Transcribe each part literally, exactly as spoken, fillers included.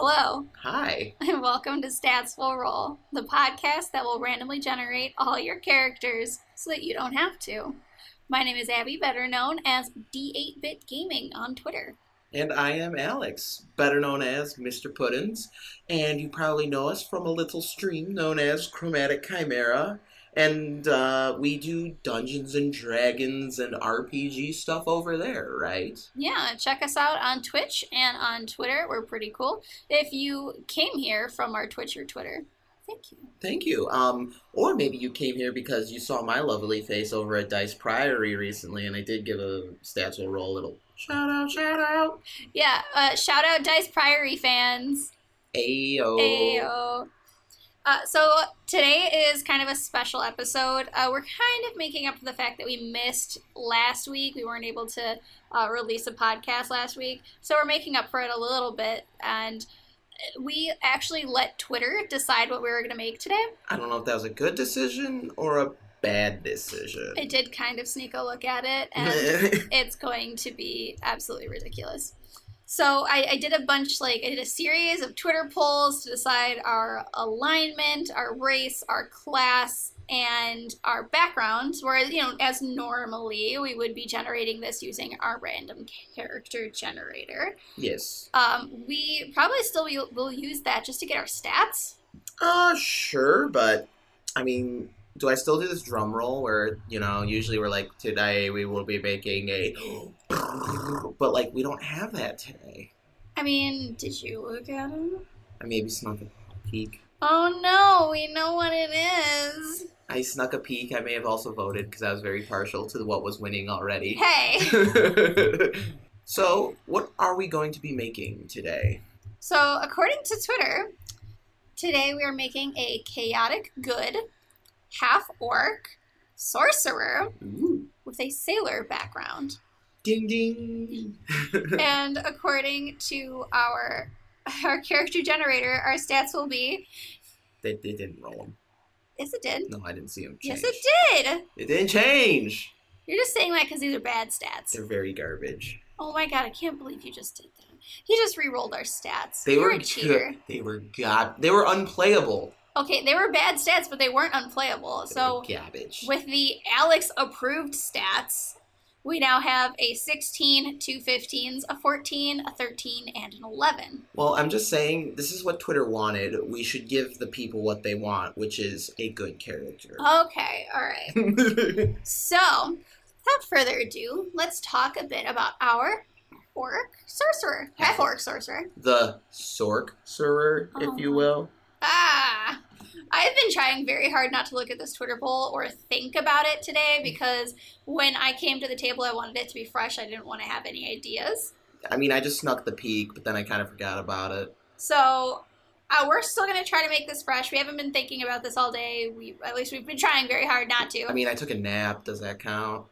Hello. Hi. And welcome to Stats Will Roll, the podcast that will randomly generate all your characters so that you don't have to. My name is Abby, better known as D eight bit gaming on Twitter. And I am Alex, better known as Mister Puddins, and you probably know us from a little stream known as Chromatic Chimera, and uh, we do Dungeons and Dragons and R P G stuff over there, right? Yeah, check us out on Twitch and on Twitter. We're pretty cool. If you came here from our Twitch or Twitter, thank you. Thank you. Um, or maybe you came here because you saw my lovely face over at Dice Priory recently, and I did give a Stats Will Roll a little shout out, shout out. Yeah, uh, shout out Dice Priory fans. Ayo. Ayo. Uh, so today is kind of a special episode. Uh, we're kind of making up for the fact that we missed last week. We weren't able to uh, release a podcast last week. So we're making up for it a little bit. And we actually let Twitter decide what we were going to make today. I don't know if that was a good decision or a bad decision. I did kind of sneak a look at it. And it's going to be absolutely ridiculous. So I, I did a bunch, like, I did a series of Twitter polls to decide our alignment, our race, our class, and our backgrounds, whereas, you know, as normally we would be generating this using our random character generator. Yes. Um, we probably still will, will use that just to get our stats. Uh, sure, but, I mean... do I still do this drum roll where, you know, usually we're like, today we will be making a... but, like, we don't have that today. I mean, did you look at him? I maybe snuck a peek. Oh, no, we know what it is. I snuck a peek. I may have also voted because I was very partial to what was winning already. Hey! So, what are we going to be making today? So, according to Twitter, today we are making a chaotic good... half-orc sorcerer. Ooh. With a sailor background. Ding, ding. And according to our our character generator, our stats will be... They, they didn't roll them. Yes, it did. No, I didn't see them change. Yes, it did. It didn't change. You're just saying that because these are bad stats. They're very garbage. Oh, my God. I can't believe you just did that. He just re-rolled our stats. They You're were a cheater. They were, God, they were unplayable. Okay, they were bad stats, but they weren't unplayable. They so, were garbage. With the Alex-approved stats, we now have a sixteen, two fifteens, a fourteen, a thirteen, and an eleven. Well, I'm just saying, this is what Twitter wanted. We should give the people what they want, which is a good character. Okay, all right. So, without further ado, let's talk a bit about our... orc sorcerer. Half-orc sorcerer. The sorcerer, if oh. you will. Ah! I've been trying very hard not to look at this Twitter poll or think about it today because when I came to the table, I wanted it to be fresh. I didn't want to have any ideas. I mean, I just snuck the peek, but then I kind of forgot about it. So, uh, we're still going to try to make this fresh. We haven't been thinking about this all day. We, at least we've been trying very hard not to. I mean, I took a nap. Does that count?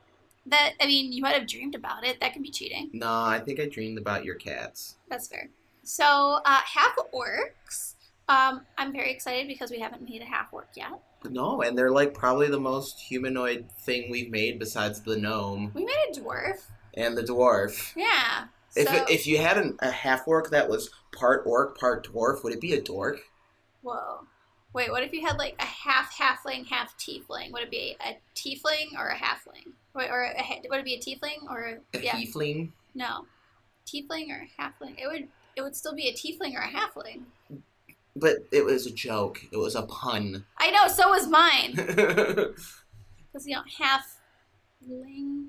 That, I mean, you might have dreamed about it. That can be cheating. No, I think I dreamed about your cats. That's fair. So, uh, half-orcs... Um, I'm very excited because we haven't made a half-orc yet. No, and they're like probably the most humanoid thing we've made besides the gnome. We made a dwarf. And the dwarf. Yeah. If so... if you had an, a half-orc that was part orc, part dwarf, would it be a dork? Whoa. Wait, what if you had like a half-halfling, half-tiefling? Would it be a tiefling or a halfling? Wait, or a, would it be a tiefling or a... A yeah. tiefling? No. Tiefling or halfling? It would, it would still be a tiefling or a halfling. But it was a joke. It was a pun. I know. So was mine. Because, you know, half-ling,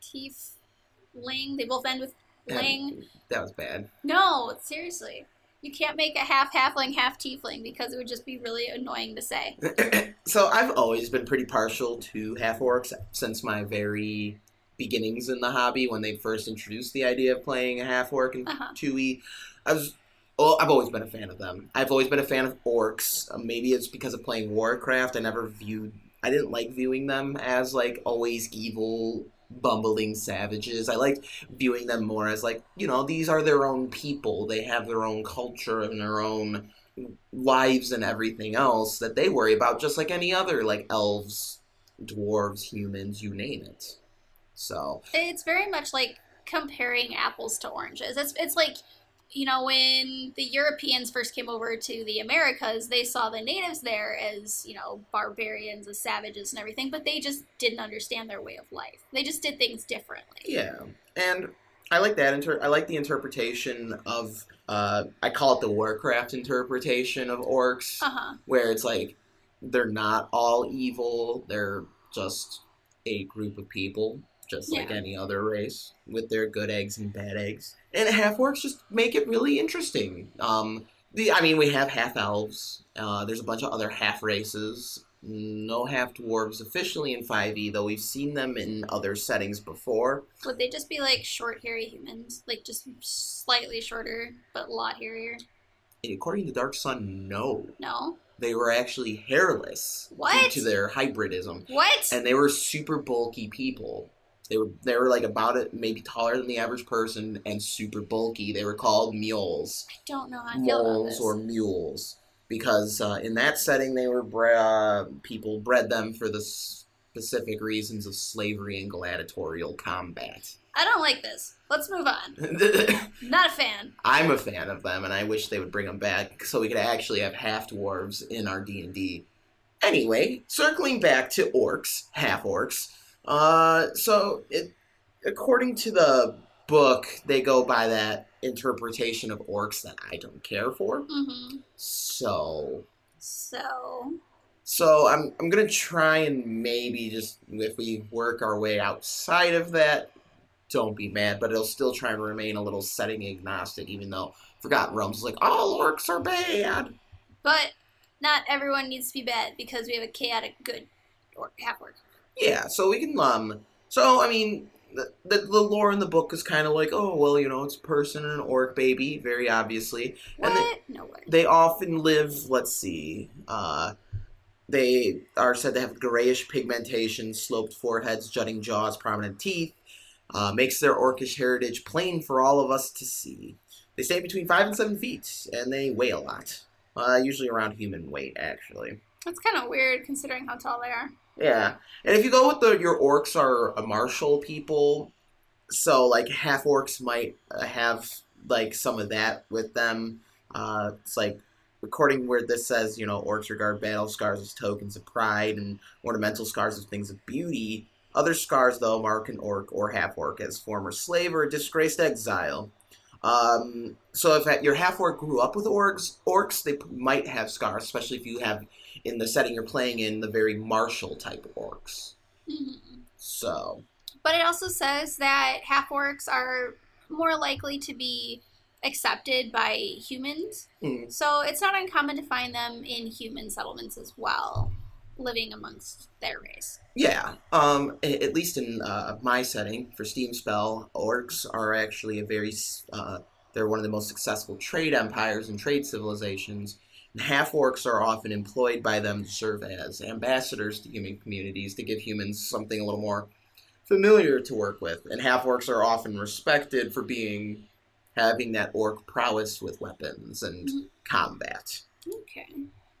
tief-ling, they both end with ling. That was bad. No, seriously. You can't make a half-halfling, half-tiefling because it would just be really annoying to say. So I've always been pretty partial to half-orcs since my very... beginnings in the hobby when they first introduced the idea of playing a half-orc in uh-huh. two E. I was... Oh, I've always been a fan of them. I've always been a fan of orcs. Maybe it's because of playing Warcraft. I never viewed... I didn't like viewing them as, like, always evil, bumbling savages. I liked viewing them more as, like, you know, these are their own people. They have their own culture and their own lives and everything else that they worry about, just like any other, like, elves, dwarves, humans, you name it. So... it's very much like comparing apples to oranges. It's, it's like... you know, when the Europeans first came over to the Americas, they saw the natives there as, you know, barbarians, as savages and everything, but they just didn't understand their way of life. They just did things differently. Yeah, and I like that. Inter- I like the interpretation of, uh, I call it the Warcraft interpretation of orcs, uh-huh. where it's like, they're not all evil, they're just a group of people. Just like yeah. any other race, with their good eggs and bad eggs. And half-orcs just make it really interesting. Um, the, I mean, we have half-elves. Uh, there's a bunch of other half-races. No half-dwarves officially in five E, though we've seen them in other settings before. Would they just be, like, short, hairy humans? Like, just slightly shorter, but a lot hairier? And according to Dark Sun, no. No? They were actually hairless. What? Due to their hybridism. What? And they were super bulky people. They were they were like about it, maybe taller than the average person and super bulky. They were called mules. I don't know how I feel about this. Mules or mules, because uh, in that setting they were bre- uh, people bred them for the specific reasons of slavery and gladiatorial combat. I don't like this. Let's move on. Not a fan. I'm a fan of them, and I wish they would bring them back so we could actually have half dwarves in our D and D. Anyway, circling back to orcs, half orcs. Uh, so, it, according to the book, they go by that interpretation of orcs that I don't care for. Mm-hmm. So. So. So, I'm I'm gonna try and maybe just, if we work our way outside of that, don't be mad, but it'll still try and remain a little setting agnostic, even though Forgotten Realms is like, all orcs are bad! But not everyone needs to be bad, because we have a chaotic good or half-orc. Yeah, so we can, um, so, I mean, the, the, the lore in the book is kind of like, oh, well, you know, it's a person and an orc baby, very obviously. What? And they, no way. They often live, let's see, uh, they are said to have grayish pigmentation, sloped foreheads, jutting jaws, prominent teeth, uh, makes their orcish heritage plain for all of us to see. They stay between five and seven feet, and they weigh a lot. Uh, usually around human weight, actually. That's kind of weird, considering how tall they are. Yeah, and if you go with the, your orcs are a martial people, so, like, half-orcs might have, like, some of that with them. Uh, it's, like, according where this says, you know, orcs regard battle scars as tokens of pride and ornamental scars as things of beauty. Other scars, though, mark an orc or half-orc as former slave or disgraced exile. Um, so if your half-orc grew up with orcs, orcs, they might have scars, especially if you have... in the setting you're playing in, the very martial type of orcs. Mm-hmm. So. But it also says that half-orcs are more likely to be accepted by humans. Mm. So it's not uncommon to find them in human settlements as well, living amongst their race. Yeah. Um, at least in uh, my setting, for Steam Spell, orcs are actually a very, uh, they're one of the most successful trade empires and trade civilizations. Half-orcs are often employed by them to serve as ambassadors to human communities to give humans something a little more familiar to work with. And half-orcs are often respected for being, having that orc prowess with weapons and mm-hmm. combat. Okay.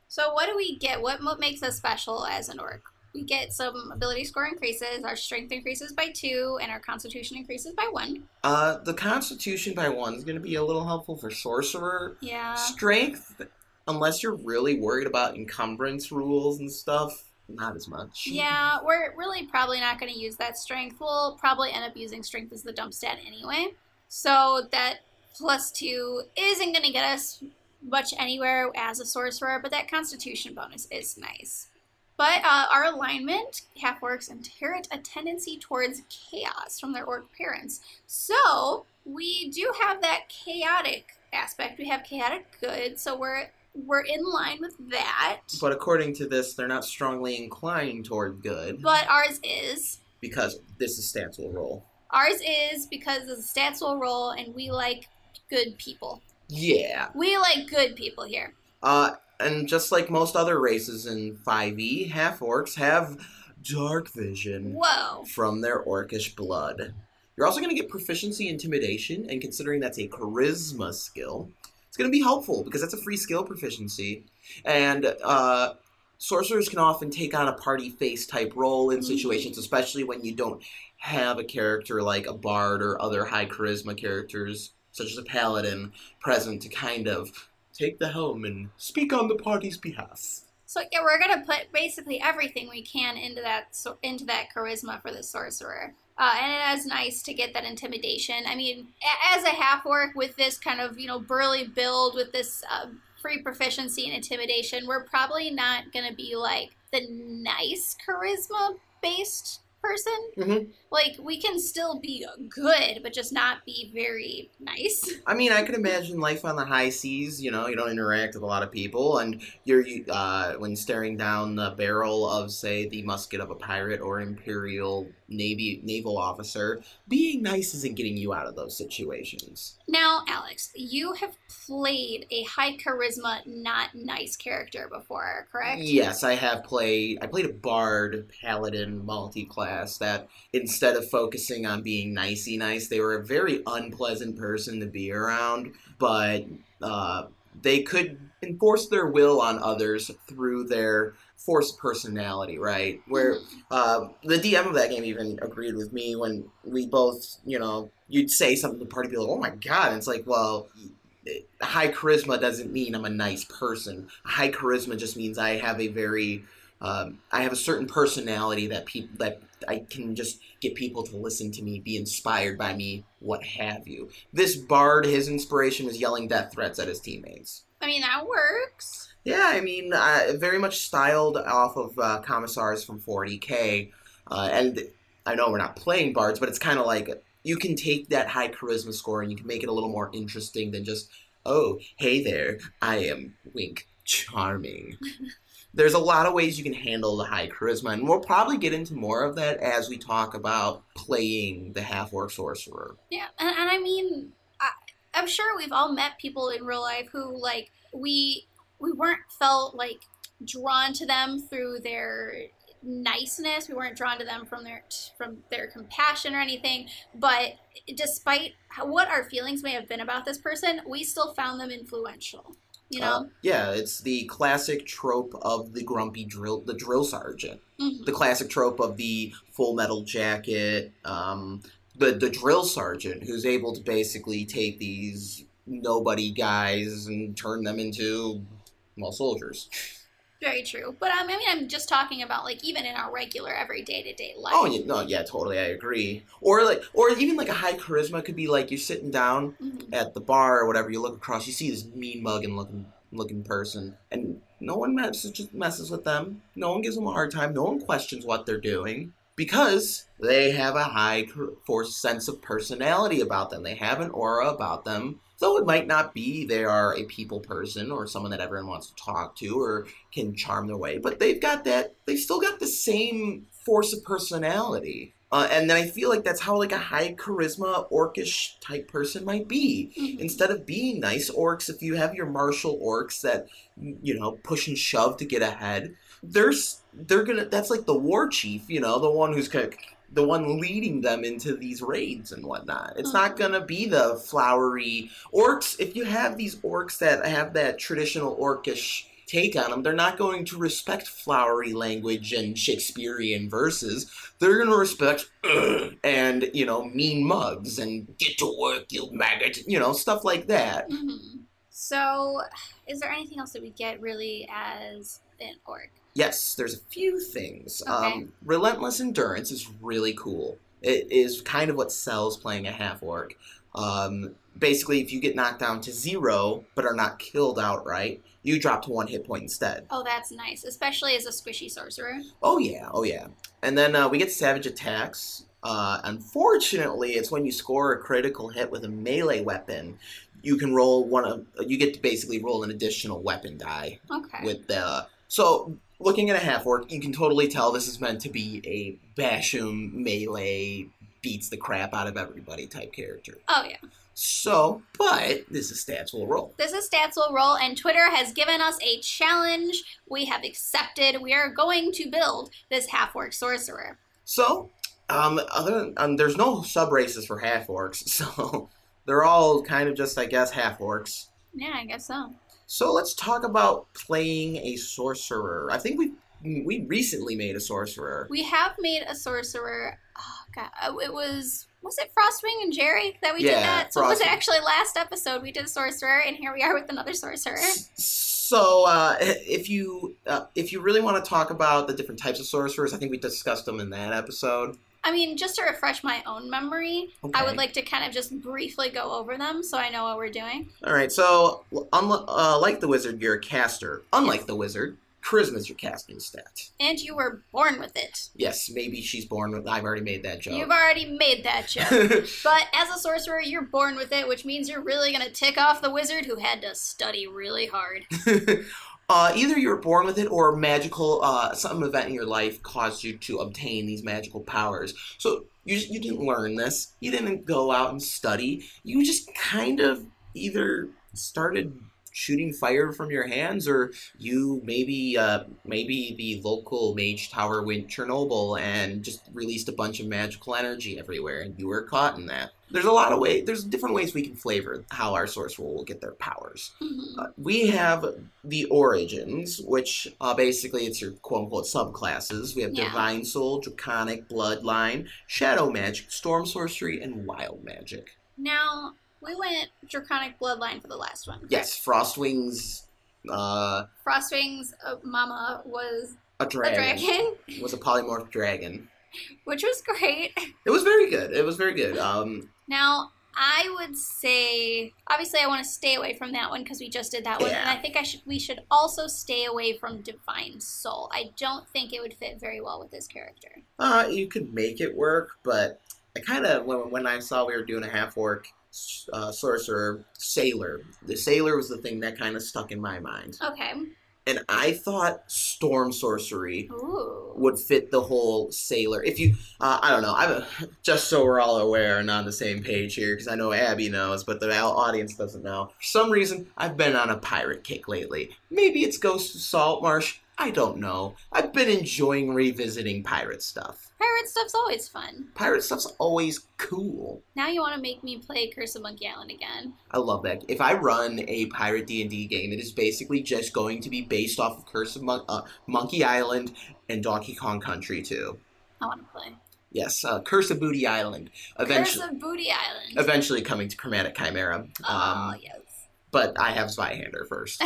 So what do we get? What, what makes us special as an orc? We get some ability score increases, our strength increases by two, and our constitution increases by one. Uh, the constitution by one is going to be a little helpful for sorcerer. Yeah. Strength... unless you're really worried about encumbrance rules and stuff, not as much. Yeah, we're really probably not going to use that strength. We'll probably end up using strength as the dump stat anyway. So that plus two isn't going to get us much anywhere as a sorcerer, but that constitution bonus is nice. But uh, our alignment, half-orcs inherit a tendency towards chaos from their orc parents. So we do have that chaotic aspect. We have chaotic good, so we're... we're in line with that. But according to this, they're not strongly inclined toward good. But ours is. Because this is Stats Will Roll. Ours is because it's Stats Will Roll, and we like good people. Yeah. We like good people here. Uh, and just like most other races in five E, half-orcs have dark vision. Whoa. From their orcish blood. You're also going to get proficiency intimidation, and considering that's a charisma skill... it's going to be helpful, because that's a free skill proficiency. And uh, sorcerers can often take on a party face type role in situations, especially when you don't have a character like a bard or other high charisma characters such as a paladin, present to kind of take the helm and speak on the party's behalf. So yeah, we're going to put basically everything we can into that so, into that charisma for the sorcerer. Uh, and it is nice to get that intimidation. I mean, as a half-orc with this kind of, you know, burly build, with this uh, free proficiency and intimidation, we're probably not going to be, like, the nice charisma-based person. Mm-hmm. Like, we can still be good, but just not be very nice. I mean, I could imagine life on the high seas, you know, you don't interact with a lot of people, and you're, uh, when staring down the barrel of, say, the musket of a pirate or imperial navy naval officer, being nice isn't getting you out of those situations. Now, Alex, you have played a high charisma, not nice character before, correct? Yes, I have played, I played a bard, paladin, multi-class that, instead Instead of focusing on being nicey nice, they were a very unpleasant person to be around, but uh, they could enforce their will on others through their forced personality, right? Where uh, the D M of that game even agreed with me when we both, you know, you'd say something to the party, be like, oh my god, and it's like, well, high charisma doesn't mean I'm a nice person. High charisma just means I have a very... Um, I have a certain personality that people that I can just get people to listen to me, be inspired by me, what have you. This bard, his inspiration was yelling death threats at his teammates. I mean, that works. Yeah, I mean, uh, very much styled off of uh, Commissars from forty K. Uh, and I know we're not playing bards, but it's kind of like you can take that high charisma score and you can make it a little more interesting than just, oh, hey there, I am, wink, charming. There's a lot of ways you can handle the high charisma, and we'll probably get into more of that as we talk about playing the half-orc sorcerer. Yeah, and, and I mean, I, I'm sure we've all met people in real life who, like, we we weren't felt, like, drawn to them through their niceness. We weren't drawn to them from their from their compassion or anything, but despite what our feelings may have been about this person, we still found them influential. You know? Uh, yeah, it's the classic trope of the grumpy drill, the drill sergeant. Mm-hmm. The classic trope of the Full Metal Jacket, um, the, the drill sergeant who's able to basically take these nobody guys and turn them into, well, soldiers. Very true. But um, I mean, I'm just talking about, like, even in our regular everyday to day life. Oh, yeah, no, yeah, totally. I agree. Or like, or even like a high charisma could be like you're sitting down mm-hmm. at the bar or whatever. You look across, you see this mean mugging looking looking person, and no one messes messes with them. No one gives them a hard time. No one questions what they're doing because they have a high force sense of personality about them. They have an aura about them. Though it might not be they are a people person or someone that everyone wants to talk to or can charm their way, but they've got that, they've still got the same force of personality. Uh, and then I feel like that's how, like, a high charisma orcish type person might be. Mm-hmm. Instead of being nice orcs, if you have your martial orcs that, you know, push and shove to get ahead, there's, they're gonna, that's like the war chief, you know, the one who's kind of, the one leading them into these raids and whatnot. It's not going to be the flowery orcs. If you have these orcs that have that traditional orcish take on them, they're not going to respect flowery language and Shakespearean verses. They're going to respect Ugh! and, you know, mean mugs and get to work, you maggot, you know, stuff like that. Mm-hmm. So is there anything else that we get really as an orc? Yes, there's a few things. Okay. Um, relentless endurance is really cool. It is kind of what sells playing a half-orc. Um, basically, if you get knocked down to zero but are not killed outright, you drop to one hit point instead. Oh, that's nice, especially as a squishy sorcerer. Oh, yeah. Oh, yeah. And then uh, we get savage attacks. Uh, unfortunately, it's when you score a critical hit with a melee weapon. You can roll one of... You get to basically roll an additional weapon die. Okay. With the... So... Looking at a half-orc, you can totally tell this is meant to be a Basham, melee, beats the crap out of everybody type character. Oh, yeah. So, but this is Stats Will Roll. This is Stats Will Roll, and Twitter has given us a challenge we have accepted. We are going to build this half-orc sorcerer. So, um, other than, um, there's no sub-races for half-orcs, so they're all kind of just, I guess, half-orcs. Yeah, I guess so. So let's talk about playing a sorcerer. I think we we recently made a sorcerer. We have made a sorcerer. Oh, God. It was Was it Frostwing and Jerry that we yeah, did that? So Frostwing. Was it actually last episode we did Sorcerer, and here we are with another Sorcerer? So uh, if you uh, if you really want to talk about the different types of Sorcerers, I think we discussed them in that episode. I mean, just to refresh my own memory, okay. I would like to kind of just briefly go over them so I know what we're doing. All right, so unlike uh, like the wizard, you're a caster. Unlike yes. the wizard, charisma is your casting stat. And you were born with it. Yes, maybe she's born with it. I've already made that joke. You've already made that joke. But as a sorcerer, you're born with it, which means you're really going to tick off the wizard who had to study really hard. Uh, either you were born with it, or magical uh, some event in your life caused you to obtain these magical powers. So you you didn't learn this. You didn't go out and study. You just kind of either started shooting fire from your hands, or you maybe uh, maybe the local mage tower went Chernobyl and just released a bunch of magical energy everywhere, and you were caught in that. There's a lot of ways. There's different ways we can flavor how our sorcerer will get their powers. Mm-hmm. Uh, we have the origins, which uh, basically it's your quote-unquote subclasses. We have yeah. Divine Soul, Draconic, Bloodline, Shadow Magic, Storm Sorcery, and Wild Magic. Now, we went Draconic Bloodline for the last one. Yes, Frostwing's... Uh, Frostwing's uh, mama was... A dragon. A dragon. Was a polymorph dragon. Which was great. It was very good. It was very good. Um... Now, I would say, obviously I want to stay away from that one because we just did that yeah. one. And I think I should. we should also stay away from Divine Soul. I don't think it would fit very well with this character. Uh, you could make it work, but I kind of, when, when I saw we were doing a half-orc uh, sorcerer, Sailor. The Sailor was the thing that kind of stuck in my mind. Okay. And I thought Storm Sorcery Ooh. would fit the whole Sailor. If you, uh, I don't know, I'm, just so we're all aware and on the same page here, because I know Abby knows, but the audience doesn't know. For some reason, I've been on a pirate kick lately. Maybe it's Ghost of Saltmarsh. I don't know. I've been enjoying revisiting pirate stuff. Pirate stuff's always fun. Pirate stuff's always cool. Now you want to make me play Curse of Monkey Island again. I love that. If I run a pirate D and D game, it is basically just going to be based off of Curse of Mon- uh, Monkey Island and Donkey Kong Country two. I want to play. Yes, uh, Curse of Booty Island. Eventually, Curse of Booty Island. Eventually coming to Chromatic Chimera. Oh, um, yes. But I have Zweihander first.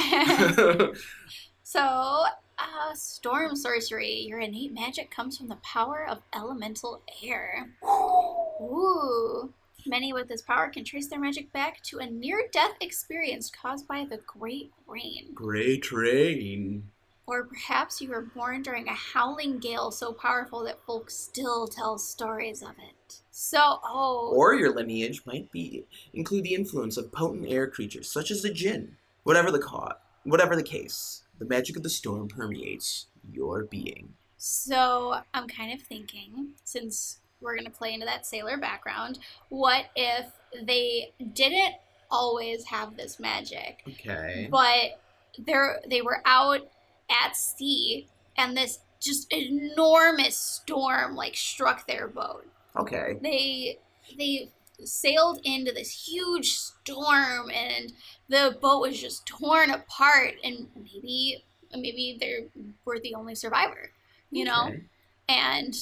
So... Uh, Storm Sorcery. Your innate magic comes from the power of elemental air. Ooh. Many with this power can trace their magic back to a near-death experience caused by the Great Rain. Great Rain. Or perhaps you were born during a howling gale so powerful that folks still tell stories of it. So, oh. Or your lineage might be include the influence of potent air creatures, such as the djinn. Whatever the cause, whatever the case. The magic of the storm permeates your being. So I'm kind of thinking, since we're going to play into that sailor background, what if they didn't always have this magic? Okay. But they're, they were out at sea, and this just enormous storm, like, struck their boat. Okay. They They... sailed into this huge storm, and the boat was just torn apart, and maybe maybe they were the only survivor, you know? Okay. And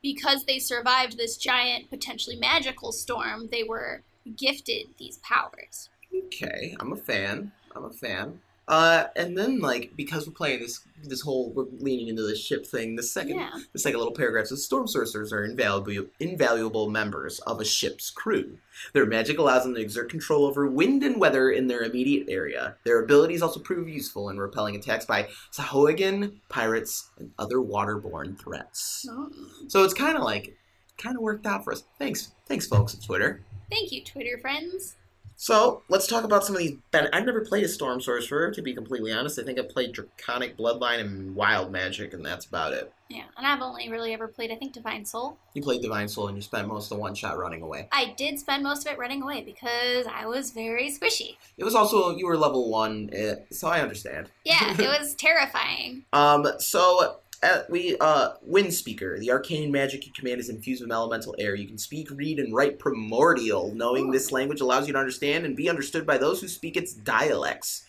because they survived this giant, potentially magical storm, they were gifted these powers. Okay, I'm a fan. I'm a fan. Uh, and then, like, because we're playing this, this whole, we're leaning into the ship thing, the second, yeah. the second little paragraph says, Storm Sorcerers are invaluable, invaluable members of a ship's crew. Their magic allows them to exert control over wind and weather in their immediate area. Their abilities also prove useful in repelling attacks by Sahoagin, pirates, and other waterborne threats. Oh. So it's kind of like, kind of worked out for us. Thanks. Thanks, folks at Twitter. Thank you, Twitter friends. So, let's talk about some of these... Ben- I've never played a Storm Sorcerer, to be completely honest. I think I've played Draconic Bloodline and Wild Magic, and that's about it. Yeah, and I've only really ever played, I think, Divine Soul. You played Divine Soul, and you spent most of the one shot running away. I did spend most of it running away, because I was very squishy. It was also... You were level one, so I understand. Yeah, it was terrifying. Um, so... Uh, we uh, Wind Speaker. The arcane magic you command is infused with elemental air. You can speak, read, and write primordial. Knowing Ooh. This language allows you to understand and be understood by those who speak its dialects.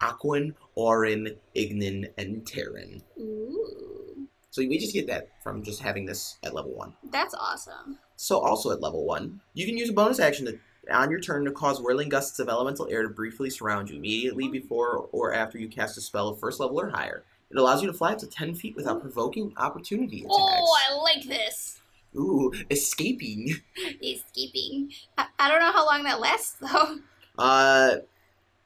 Aquan, Auron, Ignan, and Terran. Ooh. So we just get that from just having this at level one. That's awesome. So also at level one, you can use a bonus action to, on your turn to cause whirling gusts of elemental air to briefly surround you immediately before or after you cast a spell of first level or higher. It allows you to fly up to ten feet without provoking opportunity attacks. Oh, I like this. Ooh, escaping. Escaping. I, I don't know how long that lasts, though. Uh,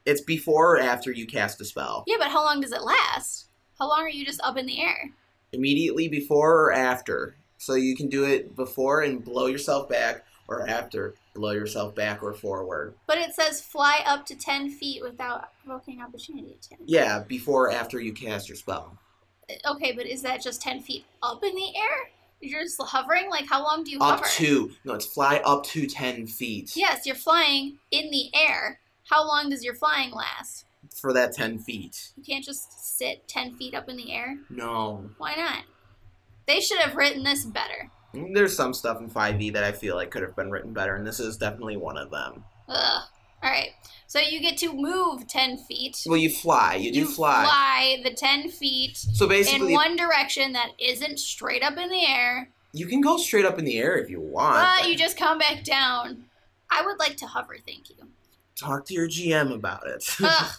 it's before or after you cast a spell. Yeah, but how long does it last? How long are you just up in the air? Immediately before or after. So you can do it before and blow yourself back, or after, blow yourself back or forward. But it says fly up to ten feet without provoking opportunity attacks. Yeah, before or after you cast your spell. Okay, but is that just ten feet up in the air? You're just hovering? Like, how long do you up hover? Up to. No, it's fly up to ten feet. Yes, you're flying in the air. How long does your flying last? For that ten feet. You can't just sit ten feet up in the air? No. Why not? They should have written this better. There's some stuff in five E that I feel like could have been written better, and this is definitely one of them. Ugh. All right. So you get to move ten feet. Well, you fly. You do you fly. fly the ten feet so basically, in one direction that isn't straight up in the air. You can go straight up in the air if you want. But, but you just come back down. I would like to hover, thank you. Talk to your G M about it. Ugh.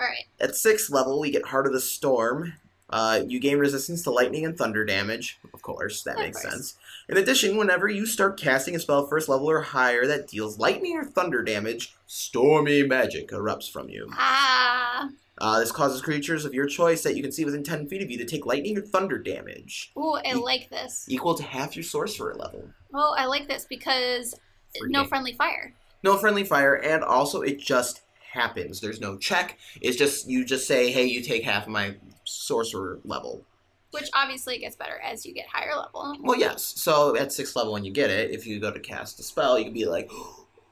All right. At sixth level, we get Heart of the Storm. Uh, you gain resistance to lightning and thunder damage. Of course, that of makes course. sense. In addition, whenever you start casting a spell first level or higher that deals lightning or thunder damage, stormy magic erupts from you. Ah! Uh, this causes creatures of your choice that you can see within ten feet of you to take lightning or thunder damage. Ooh, I e- like this. Equal to half your sorcerer level. Oh, I like this because Free no game. friendly fire. No friendly fire, and also it just happens. There's no check. It's just, you just say, hey, you take half of my sorcerer level. Which obviously gets better as you get higher level. Well, yes. So at sixth level when you get it, if you go to cast a spell, you can be like,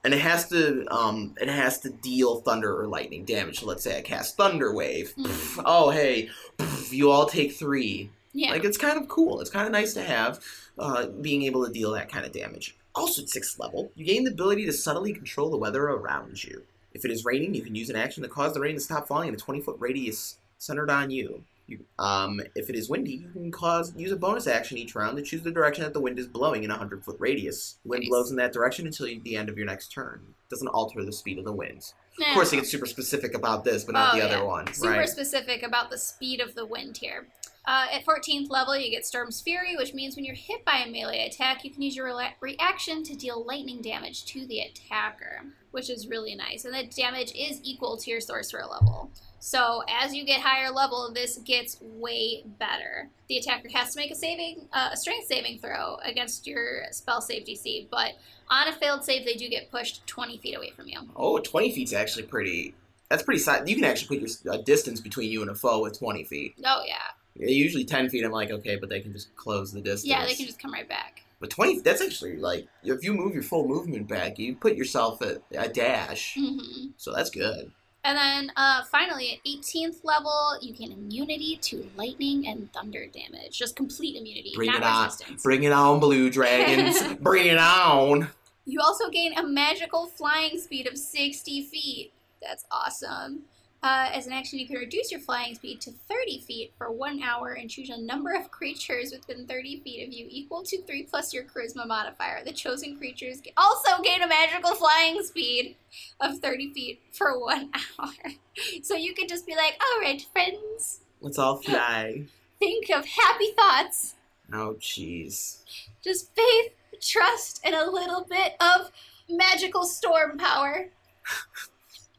and it has to um, it has to deal thunder or lightning damage. So let's say I cast Thunder Wave. Mm. Pff, oh, hey, pff, you all take three. Yeah. Like, it's kind of cool. It's kind of nice to have uh, being able to deal that kind of damage. Also at sixth level, you gain the ability to subtly control the weather around you. If it is raining, you can use an action to cause the rain to stop falling in a twenty-foot radius centered on you. you um, if it is windy, you can cause use a bonus action each round to choose the direction that the wind is blowing in a hundred-foot radius. Wind nice. blows in that direction until you, the end of your next turn. Doesn't alter the speed of the wind. Nah. Of course, it gets super specific about this, but not oh, the yeah. other one. Super right? specific about the speed of the wind here. Uh, at fourteenth level, you get Storm's Fury, which means when you're hit by a melee attack, you can use your re- reaction to deal lightning damage to the attacker, which is really nice. And the damage is equal to your sorcerer level. So as you get higher level, this gets way better. The attacker has to make a saving, uh, a strength saving throw against your spell save D C, but on a failed save, they do get pushed twenty feet away from you. Oh, twenty feet's actually pretty... That's pretty... Si- you can actually put your uh, distance between you and a foe with twenty feet. Oh, yeah. Usually ten feet, I'm like, okay, but they can just close the distance. Yeah, they can just come right back. But twenty, that's actually, like, if you move your full movement back, you put yourself at a dash. Mm-hmm. So that's good. And then, uh, finally, at eighteenth level, you gain immunity to lightning and thunder damage. Just complete immunity. Bring it on. Resistance. Bring it on, Blue Dragons. Bring it on. You also gain a magical flying speed of sixty feet. That's awesome. Uh, as an action, you can reduce your flying speed to thirty feet for one hour and choose a number of creatures within thirty feet of you equal to three plus your charisma modifier. The chosen creatures also gain a magical flying speed of thirty feet for one hour. So you can just be like, all right, friends. Let's all fly. Think of happy thoughts. Oh, jeez. Just faith, trust, and a little bit of magical storm power.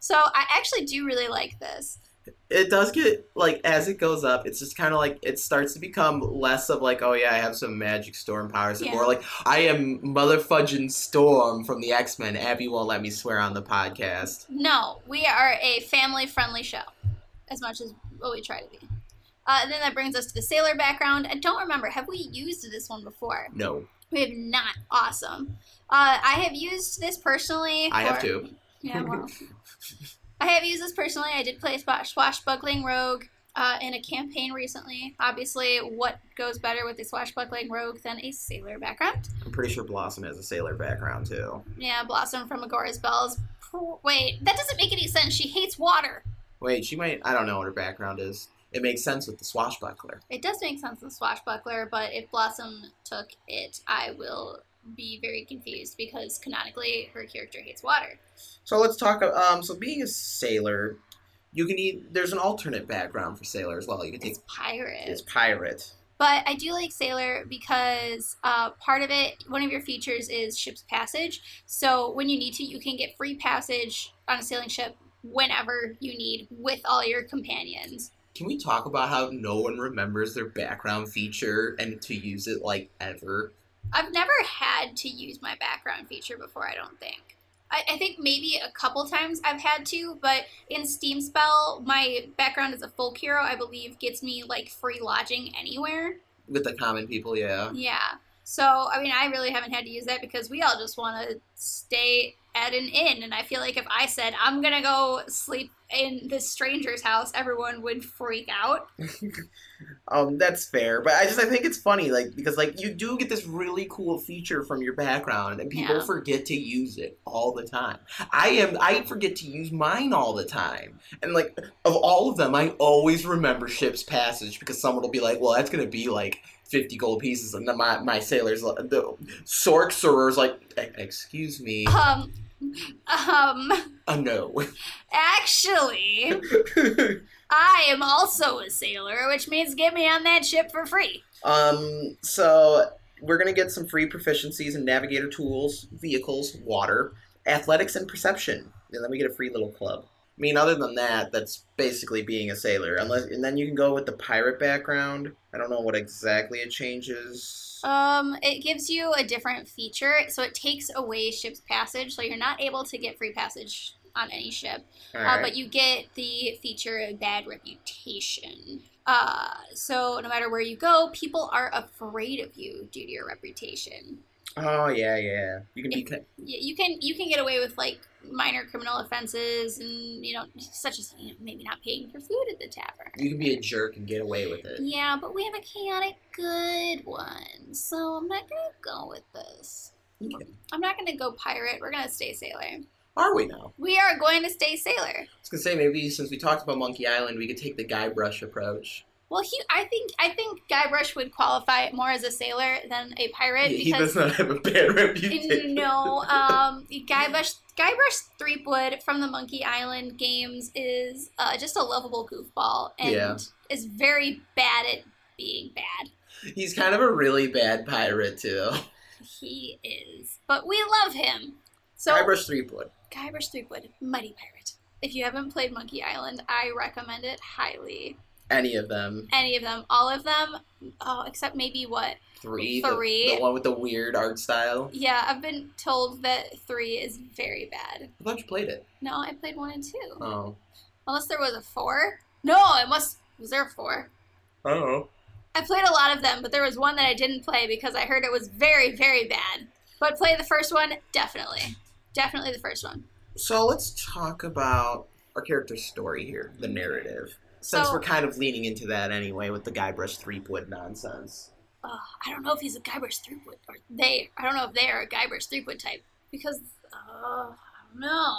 So I actually do really like this. It does get, like, as it goes up, it's just kind of like, it starts to become less of like, oh yeah, I have some magic storm powers. Yeah. More like, I am motherfudging Storm from the X-Men. Abby won't let me swear on the podcast. No, we are a family-friendly show, as much as what we try to be. Uh, and then that brings us to the sailor background. I don't remember, have we used this one before? No. We have not. Awesome. Uh, I have used this personally. For, I have too. Yeah, well... I have used this personally. I did play Swashbuckling Rogue uh, in a campaign recently. Obviously, what goes better with a Swashbuckling Rogue than a sailor background? I'm pretty sure Blossom has a sailor background, too. Yeah, Blossom from Agora's Bells. Wait, that doesn't make any sense. She hates water. Wait, she might... I don't know what her background is. It makes sense with the Swashbuckler. It does make sense with the Swashbuckler, but if Blossom took it, I will be very confused because canonically her character hates water. So let's talk. Um, so being a sailor, you can eat. There's an alternate background for sailor as well. You can take it's pirate. It's pirate. But I do like sailor because uh, part of it, one of your features is ship's passage. So when you need to, you can get free passage on a sailing ship whenever you need with all your companions. Can we talk about how no one remembers their background feature and to use it, like, ever? I've never had to use my background feature before, I don't think. I, I think maybe a couple times I've had to, but in Steam Spell, my background as a folk hero, I believe, gets me, like, free lodging anywhere. With the common people, yeah. Yeah. So, I mean, I really haven't had to use that because we all just want to stay at an inn, and I feel like if I said, I'm going to go sleep in this stranger's house, everyone would freak out. um, that's fair, but I just, I think it's funny, like, because, like, you do get this really cool feature from your background, and people yeah. forget to use it all the time. I am, I forget to use mine all the time, and, like, of all of them, I always remember ship's passage, because someone will be like, well, that's gonna be, like, fifty gold pieces, and then my, my sailor's, the sorcerer's like, excuse me. Um... Um. Uh, no. Actually, I am also a sailor, which means get me on that ship for free. Um. So we're gonna get some free proficiencies in navigator tools, vehicles, water, athletics, and perception, and then we get a free little club. I mean, other than that, that's basically being a sailor. Unless, and then you can go with the pirate background. I don't know what exactly it changes. Um, it gives you a different feature, so it takes away ship's passage, so you're not able to get free passage on any ship. All right. Uh, but you get the feature of bad reputation. Uh, so no matter where you go, people are afraid of you due to your reputation. Oh yeah, yeah. You can be. It, you can you can get away with like minor criminal offenses and you know such as you know, maybe not paying for food at the tavern. You can be a jerk and get away with it. Yeah, but we have a chaotic good one, so I'm not gonna go with this. Okay. I'm not gonna go pirate. We're gonna stay sailor. Are we now? We are going to stay sailor. I was gonna say maybe since we talked about Monkey Island, we could take the Guybrush approach. Well, he, I think, I think Guybrush would qualify more as a sailor than a pirate. Yeah, because he does not have a bad reputation. No, um, Guybrush, Guybrush Threepwood from the Monkey Island games is uh, just a lovable goofball and yeah. is very bad at being bad. He's kind of a really bad pirate too. He is, but we love him. So Guybrush Threepwood. Guybrush Threepwood, mighty pirate. If you haven't played Monkey Island, I recommend it highly. Any of them. Any of them. All of them. Oh, except maybe what? Three. Three. The, the one with the weird art style. Yeah, I've been told that three is very bad. I thought you played it. No, I played one and two. Oh. Unless there was a four? No, it must... Was there a four? I don't know. I played a lot of them, but there was one that I didn't play because I heard it was very, very bad. But play the first one, definitely. Definitely the first one. So let's talk about our character's story here, the narrative. Since so, we're kind of leaning into that anyway with the Guybrush Threepwood nonsense. Uh, I don't know if he's a Guybrush Threepwood or they. I don't know if they are a Guybrush Threepwood type because uh, I don't know.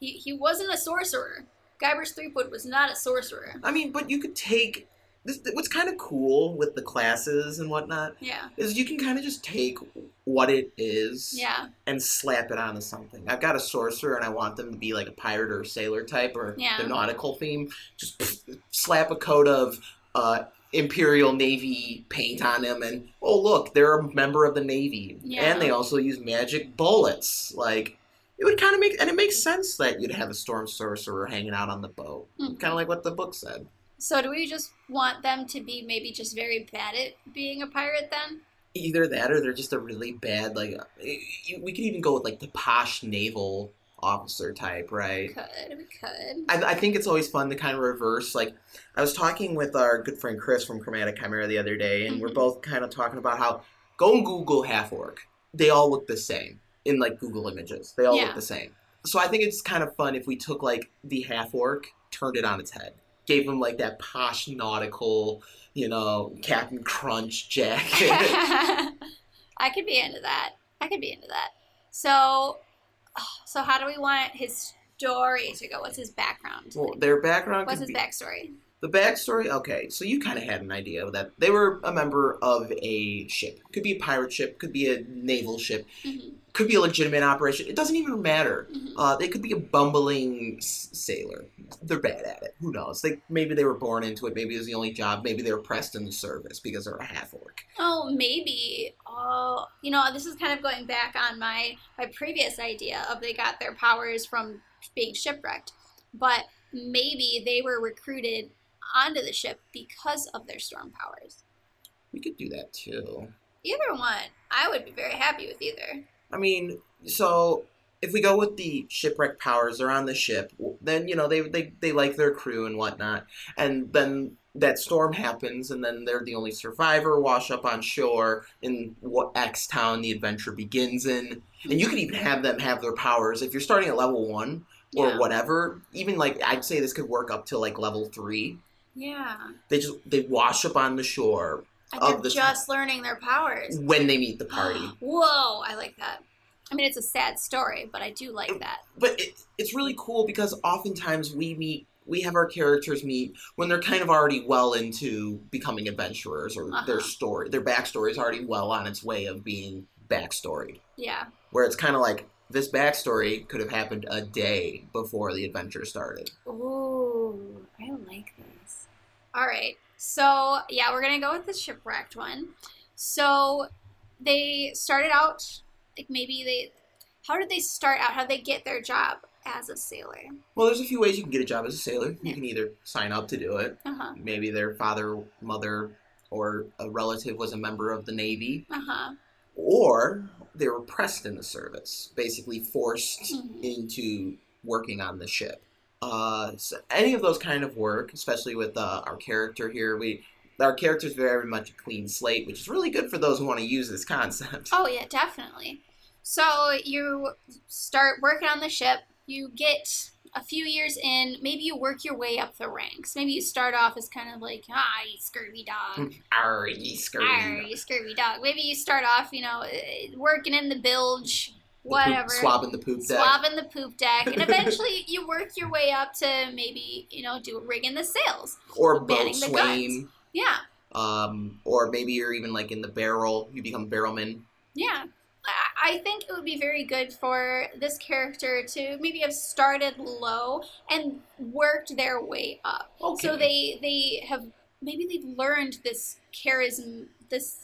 He he wasn't a sorcerer. Guybrush Threepwood was not a sorcerer. I mean, but you could take this. What's kind of cool with the classes and whatnot? Yeah. Is you can kind of just take what it is. Yeah. And slap it onto something. I've got a sorcerer and I want them to be like a pirate or a sailor type or yeah. the nautical theme. Just pff, slap a coat of uh, Imperial Navy paint on them and, oh, look, they're a member of the Navy. Yeah. And they also use magic bullets. Like, it would kind of make, and it makes sense that you'd have a storm sorcerer hanging out on the boat. Mm-hmm. Kind of like what the book said. So do we just want them to be maybe just very bad at being a pirate then? Either that or they're just a really bad, like, we could even go with, like, the posh naval officer type, right? We could, we could. I, I think it's always fun to kind of reverse, like, I was talking with our good friend Chris from Chromatic Chimera the other day, and mm-hmm. we're both kind of talking about how, go and Google half-orc. They all look the same in, like, Google Images. They all yeah. look the same. So I think it's kind of fun if we took, like, the half-orc, turned it on its head. Gave him, like, that posh nautical, you know, Captain Crunch jacket. I could be into that. I could be into that. So, so how do we want his story to go? What's his background? Well, their background What's his be, backstory? The backstory, okay, so you kind of had an idea that they were a member of a ship. Could be a pirate ship, could be a naval ship, mm-hmm. could be a legitimate operation. It doesn't even matter. Mm-hmm. Uh, they could be a bumbling s- sailor. They're bad at it. Who knows? They, maybe they were born into it. Maybe it was the only job. Maybe they were pressed into service because they're a half-orc. Oh, maybe. Oh, you know, this is kind of going back on my, my previous idea of they got their powers from being shipwrecked. But maybe they were recruited onto the ship because of their storm powers. We could do that too. Either one. I would be very happy with either. I mean, so if we go with the shipwreck powers, they're on the ship, then, you know, they they, they like their crew and whatnot, and then that storm happens, and then they're the only survivor, wash up on shore in what X town the adventure begins in. And you could even have them have their powers. If you're starting at level one or yeah. whatever, even, like, I'd say this could work up to, like, level three. Yeah. They just, they wash up on the shore. And of they're the just time, learning their powers. When they meet the party. Whoa, I like that. I mean, it's a sad story, but I do like it, that. But it, it's really cool because oftentimes we meet, we have our characters meet when they're kind of already well into becoming adventurers or uh-huh. their story, their backstory is already well on its way of being backstoried. Yeah. Where it's kind of like, this backstory could have happened a day before the adventure started. Ooh, I like this. All right. So, yeah, we're going to go with the shipwrecked one. So, they started out, like, maybe they, how did they start out? How did they get their job as a sailor? Well, there's a few ways you can get a job as a sailor. You yeah. can either sign up to do it. Uh-huh. Maybe their father, mother, or a relative was a member of the Navy. Uh-huh. Or they were pressed into service, basically forced mm-hmm. into working on the ship. Uh, so any of those kind of work, especially with uh, our character here, we our character is very much a clean slate, which is really good for those who want to use this concept. Oh, yeah, definitely. So you start working on the ship. You get a few years in. Maybe you work your way up the ranks. Maybe you start off as kind of like, ah, you scurvy dog. Arr, you scurvy dog. Arr, you scurvy dog. Maybe you start off, you know, working in the bilge. Whatever. Swabbing the poop deck. Swabbing the poop deck. And eventually you work your way up to maybe, you know, do rigging the sails. Or boatswain. Yeah. Um, or maybe you're even like in the barrel. You become barrelman. Yeah. I think it would be very good for this character to maybe have started low and worked their way up. Okay. So they, they have, maybe they've learned this charisma, this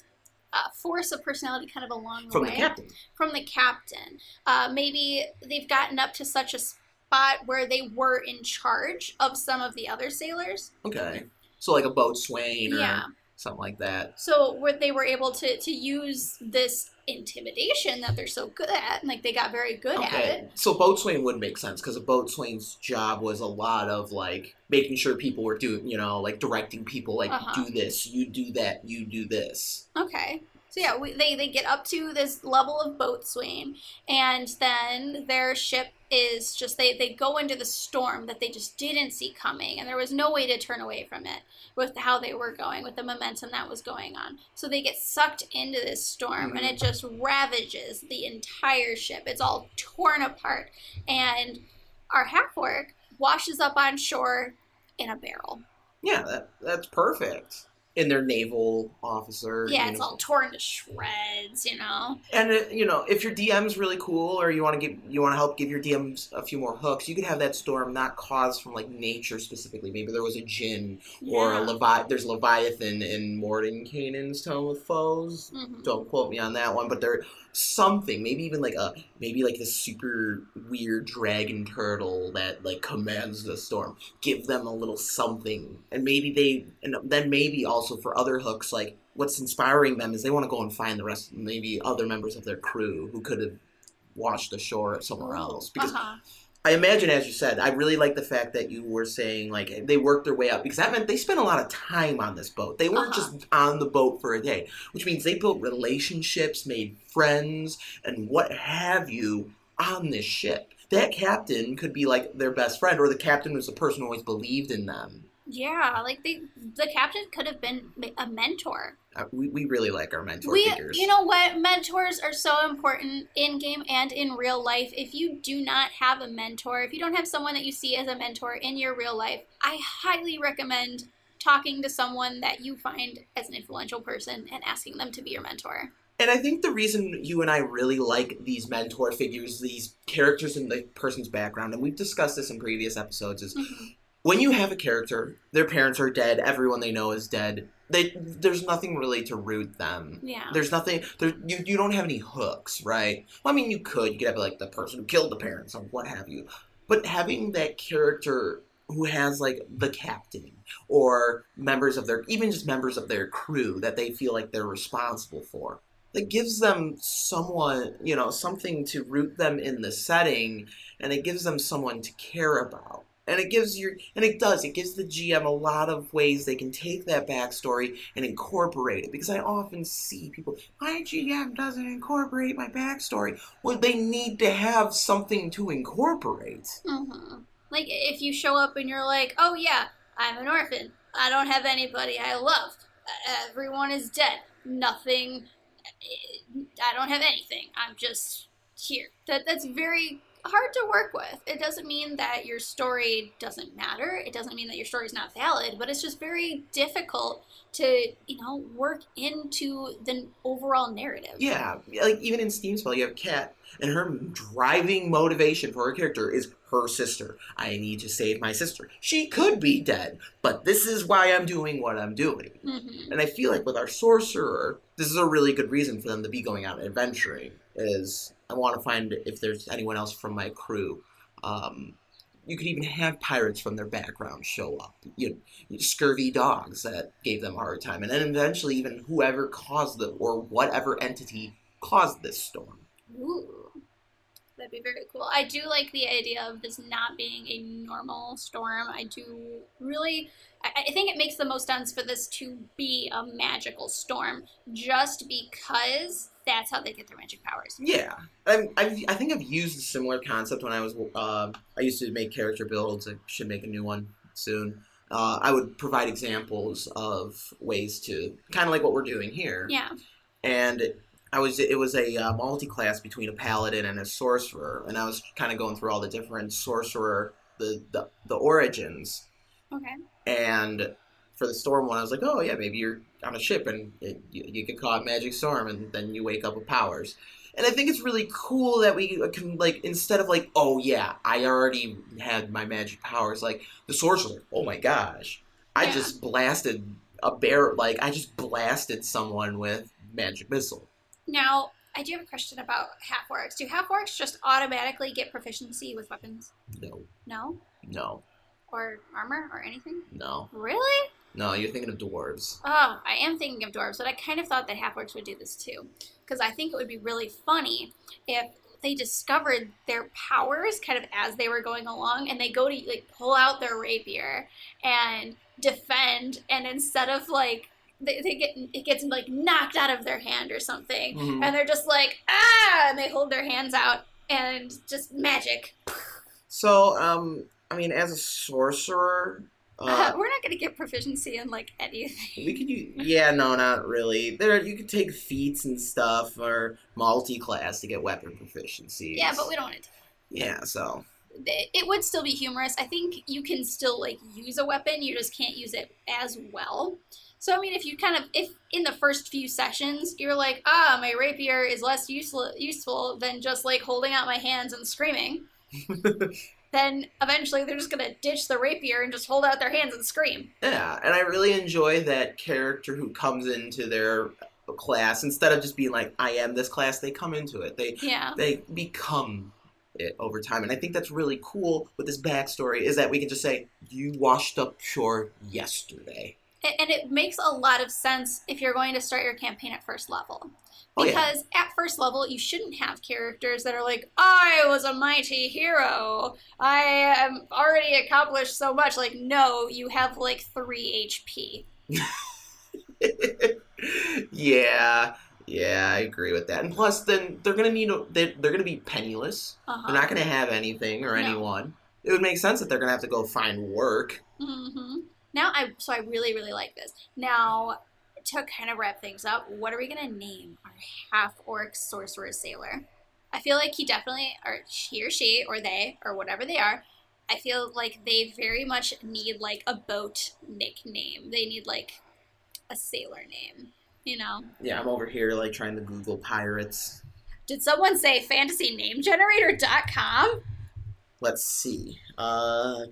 Uh, force of personality kind of along the way. From the captain. From the captain. Uh, maybe they've gotten up to such a spot where they were in charge of some of the other sailors. Okay. So like a boatswain or yeah. something like that. So where they were able to, to use this intimidation that they're so good at, and like they got very good okay. at it. So boatswain would make sense because a boatswain's job was a lot of like making sure people were doing, you know, like directing people, like uh-huh. do this, you do that, you do this. Okay, so yeah, we, they they get up to this level of boatswain, and then their ship is just they they go into the storm that they just didn't see coming, and there was no way to turn away from it with how they were going, with the momentum that was going on. So they get sucked into this storm, mm-hmm. and it just ravages the entire ship. It's all torn apart, and our half-orc washes up on shore in a barrel. Yeah, that, that's perfect. In their naval officer. Yeah, it's all torn to shreds, you know. And uh, you know, if your D M's really cool, or you want to give, you want to help give your D Ms a few more hooks, you could have that storm not caused from like nature specifically. Maybe there was a djinn yeah. or a levi. There's Leviathan in Mordenkainen's Tome of Foes. Mm-hmm. Don't quote me on that one, but there's something. Maybe even like a maybe like this super weird dragon turtle that like commands the storm. Give them a little something, and maybe they, and then maybe all. Also for other hooks, like what's inspiring them is they want to go and find the rest, maybe other members of their crew who could have washed ashore somewhere else. Because uh-huh. I imagine, as you said, I really like the fact that you were saying like they worked their way up, because that meant they spent a lot of time on this boat. They weren't uh-huh. just on the boat for a day, which means they built relationships, made friends, and what have you on this ship. That captain could be like their best friend, or the captain was the person who always believed in them. Yeah, like they, the captain could have been a mentor. Uh, we, we really like our mentor we, figures. You know what? Mentors are so important in game and in real life. If you do not have a mentor, if you don't have someone that you see as a mentor in your real life, I highly recommend talking to someone that you find as an influential person and asking them to be your mentor. And I think the reason you and I really like these mentor figures, these characters in the person's background, and we've discussed this in previous episodes, is mm-hmm. when you have a character, their parents are dead, everyone they know is dead, they, there's nothing really to root them. Yeah. There's nothing, there, you, you don't have any hooks, right? Well, I mean, you could, you could have like the person who killed the parents or what have you. But having that character who has like the captain or members of their, even just members of their crew that they feel like they're responsible for, that gives them someone, you know, something to root them in the setting, and it gives them someone to care about. And it gives your, and it does, it gives the G M a lot of ways they can take that backstory and incorporate it. Because I often see people, my G M doesn't incorporate my backstory. Well, they need to have something to incorporate. Mm-hmm. Like, if you show up and you're like, oh yeah, I'm an orphan. I don't have anybody I love. Everyone is dead. Nothing. I don't have anything. I'm just here. That That's very hard to work with. It doesn't mean that your story doesn't matter. It doesn't mean that your story's not valid, but it's just very difficult to, you know, work into the overall narrative. Yeah. Like, even in Steam Spell, you have Kat, and her driving motivation for her character is her sister. I need to save my sister. She could be dead, but this is why I'm doing what I'm doing. Mm-hmm. And I feel like with our sorcerer, this is a really good reason for them to be going out adventuring, is I want to find if there's anyone else from my crew. Um, you could even have pirates from their background show up. You know, scurvy dogs that gave them a hard time. And then eventually even whoever caused them or whatever entity caused this storm. Ooh, that'd be very cool. I do like the idea of this not being a normal storm. I do really, I think it makes the most sense for this to be a magical storm just because that's how they get their magic powers. Yeah. I, I, I think I've used a similar concept when I was, uh, I used to make character builds. I should make a new one soon. Uh, I would provide examples of ways to, kind of like what we're doing here. Yeah. And it, I was, it was a uh, multi-class between a paladin and a sorcerer, and I was kind of going through all the different sorcerer, the, the, the origins. Okay. And for the storm one, I was like, oh yeah, maybe you're on a ship and it, you, you get caught magic storm, and then you wake up with powers. And I think it's really cool that we can, like, instead of like, oh yeah, I already had my magic powers, like the sorcerer, oh my gosh, I yeah. just blasted a bear, like I just blasted someone with magic missile. Now, I do have a question about half-orcs. Do half-orcs just automatically get proficiency with weapons? No. No? No. Or armor or anything? No. Really? No, you're thinking of dwarves. Oh, I am thinking of dwarves, but I kind of thought that half-orcs would do this too. Because I think it would be really funny if they discovered their powers kind of as they were going along, and they go to, like, pull out their rapier and defend, and instead of, like, They, they get it gets like knocked out of their hand or something, mm-hmm. and they're just like, ah, and they hold their hands out and just magic. So, um, I mean, as a sorcerer, uh, uh, we're not gonna get proficiency in like anything. We could use, yeah, no, not really. There, you could take feats and stuff or multi-class to get weapon proficiency. Yeah, but we don't want to do that. Yeah, so. It would still be humorous. I think you can still like use a weapon. You just can't use it as well. So, I mean, if you kind of, if in the first few sessions, you're like, ah, my rapier is less useful, useful than just, like, holding out my hands and screaming, then eventually they're just going to ditch the rapier and just hold out their hands and scream. Yeah, and I really enjoy that character who comes into their class. Instead of just being like, I am this class, they come into it. They, yeah. they become it over time. And I think that's really cool with this backstory is that we can just say, you washed up shore yesterday. And it makes a lot of sense if you're going to start your campaign at first level. Because oh, yeah. at first level, you shouldn't have characters that are like, I was a mighty hero. I am already accomplished so much. Like, no, you have like three H P. yeah. Yeah, I agree with that. And plus, then they're going to need, they're, they're going to be penniless. Uh-huh. They're not going to have anything or no. anyone. It would make sense that they're going to have to go find work. Mm-hmm. Now, I so I really, really like this. Now, to kind of wrap things up, what are we going to name our half-orc sorcerer sailor? I feel like he definitely, or he or she, or they, or whatever they are, I feel like they very much need, like, a boat nickname. They need, like, a sailor name, you know? Yeah, I'm over here, like, trying to Google pirates. Did someone say fantasy name generator dot com? Let's see. Uh,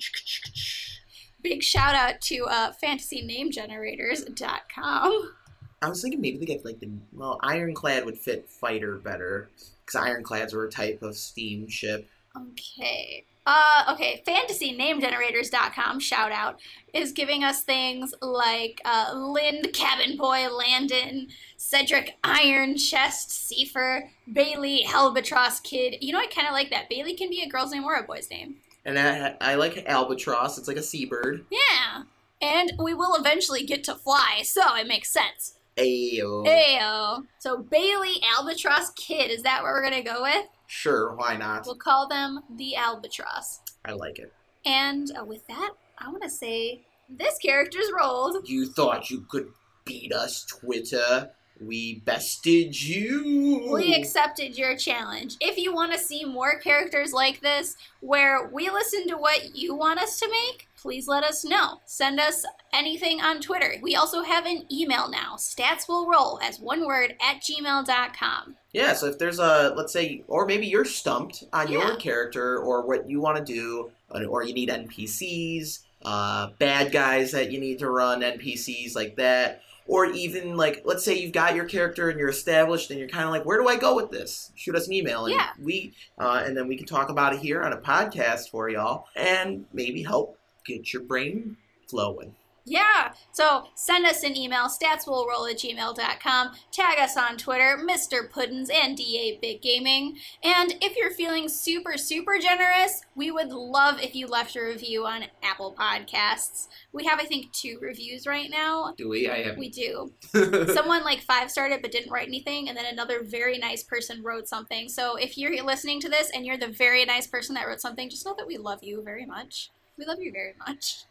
Big shout out to uh, fantasy name generators dot com. I was thinking maybe they get like the, well, Ironclad would fit fighter better because ironclads were a type of steamship. Okay. Uh, okay, fantasy name generators dot com, shout out, is giving us things like uh, Lind, Cabin Boy, Landon, Cedric, Iron Chest, Seifer, Bailey, Albatross Kid. You know, I kind of like that. Bailey can be a girl's name or a boy's name. And I, I like albatross. It's like a seabird. Yeah. And we will eventually get to fly, so it makes sense. Ayo. Ayo. So Bailey, Albatross Kid, is that what we're going to go with? Sure, why not? We'll call them the Albatross. I like it. And uh, with that, I want to say this character's rolled. You thought you could beat us, Twitter. We bested you. We accepted your challenge. If you want to see more characters like this, where we listen to what you want us to make, please let us know. Send us anything on Twitter. We also have an email now, statswillroll, as one word, at gmail dot com. Yeah, so if there's a, let's say, or maybe you're stumped on yeah. your character or what you want to do, or you need N P Cs, uh, bad guys that you need to run, N P Cs like that, or even, like, let's say you've got your character and you're established and you're kind of like, where do I go with this? Shoot us an email. And yeah. we, uh, and then we can talk about it here on a podcast for y'all and maybe help get your brain flowing. Yeah. So send us an email, statswillroll at gmail dot com. Tag us on Twitter, Mister Puddins and D eight bit gaming. And if you're feeling super, super generous, we would love if you left a review on Apple Podcasts. We have, I think, two reviews right now. Do we? I haven't. We do. Someone like five-starred it but didn't write anything, and then another very nice person wrote something. So if you're listening to this and you're the very nice person that wrote something, just know that we love you very much. We love you very much.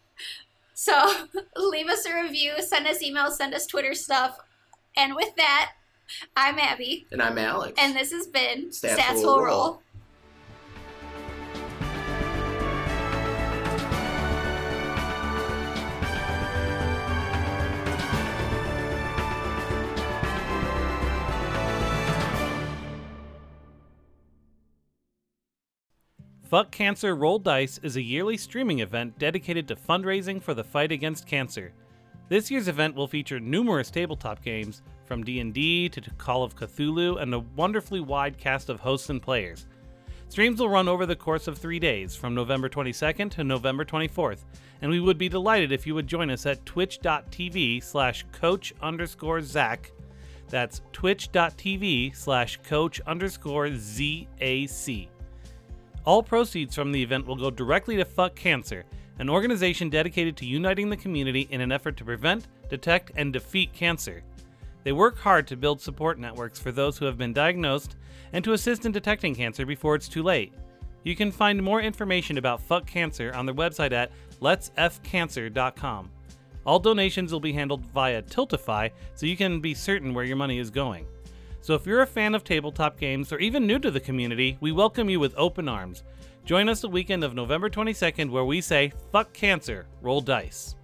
So leave us a review, send us emails, send us Twitter stuff. And with that, I'm Abby. And I'm Alex. And this has been Stats, Stats Will Roll. Roll. Fuck Cancer Roll Dice is a yearly streaming event dedicated to fundraising for the fight against cancer. This year's event will feature numerous tabletop games, from D and D to Call of Cthulhu, and a wonderfully wide cast of hosts and players. Streams will run over the course of three days, from November twenty-second to November twenty-fourth, and we would be delighted if you would join us at twitch.tv slash coach underscore Zach. That's twitch.tv slash coach underscore Z A C. All proceeds from the event will go directly to Fuck Cancer, an organization dedicated to uniting the community in an effort to prevent, detect, and defeat cancer. They work hard to build support networks for those who have been diagnosed and to assist in detecting cancer before it's too late. You can find more information about Fuck Cancer on their website at let's f cancer dot com. All donations will be handled via Tiltify, so you can be certain where your money is going. So if you're a fan of tabletop games or even new to the community, we welcome you with open arms. Join us the weekend of November twenty-second where we say, Fuck Cancer, Roll Dice.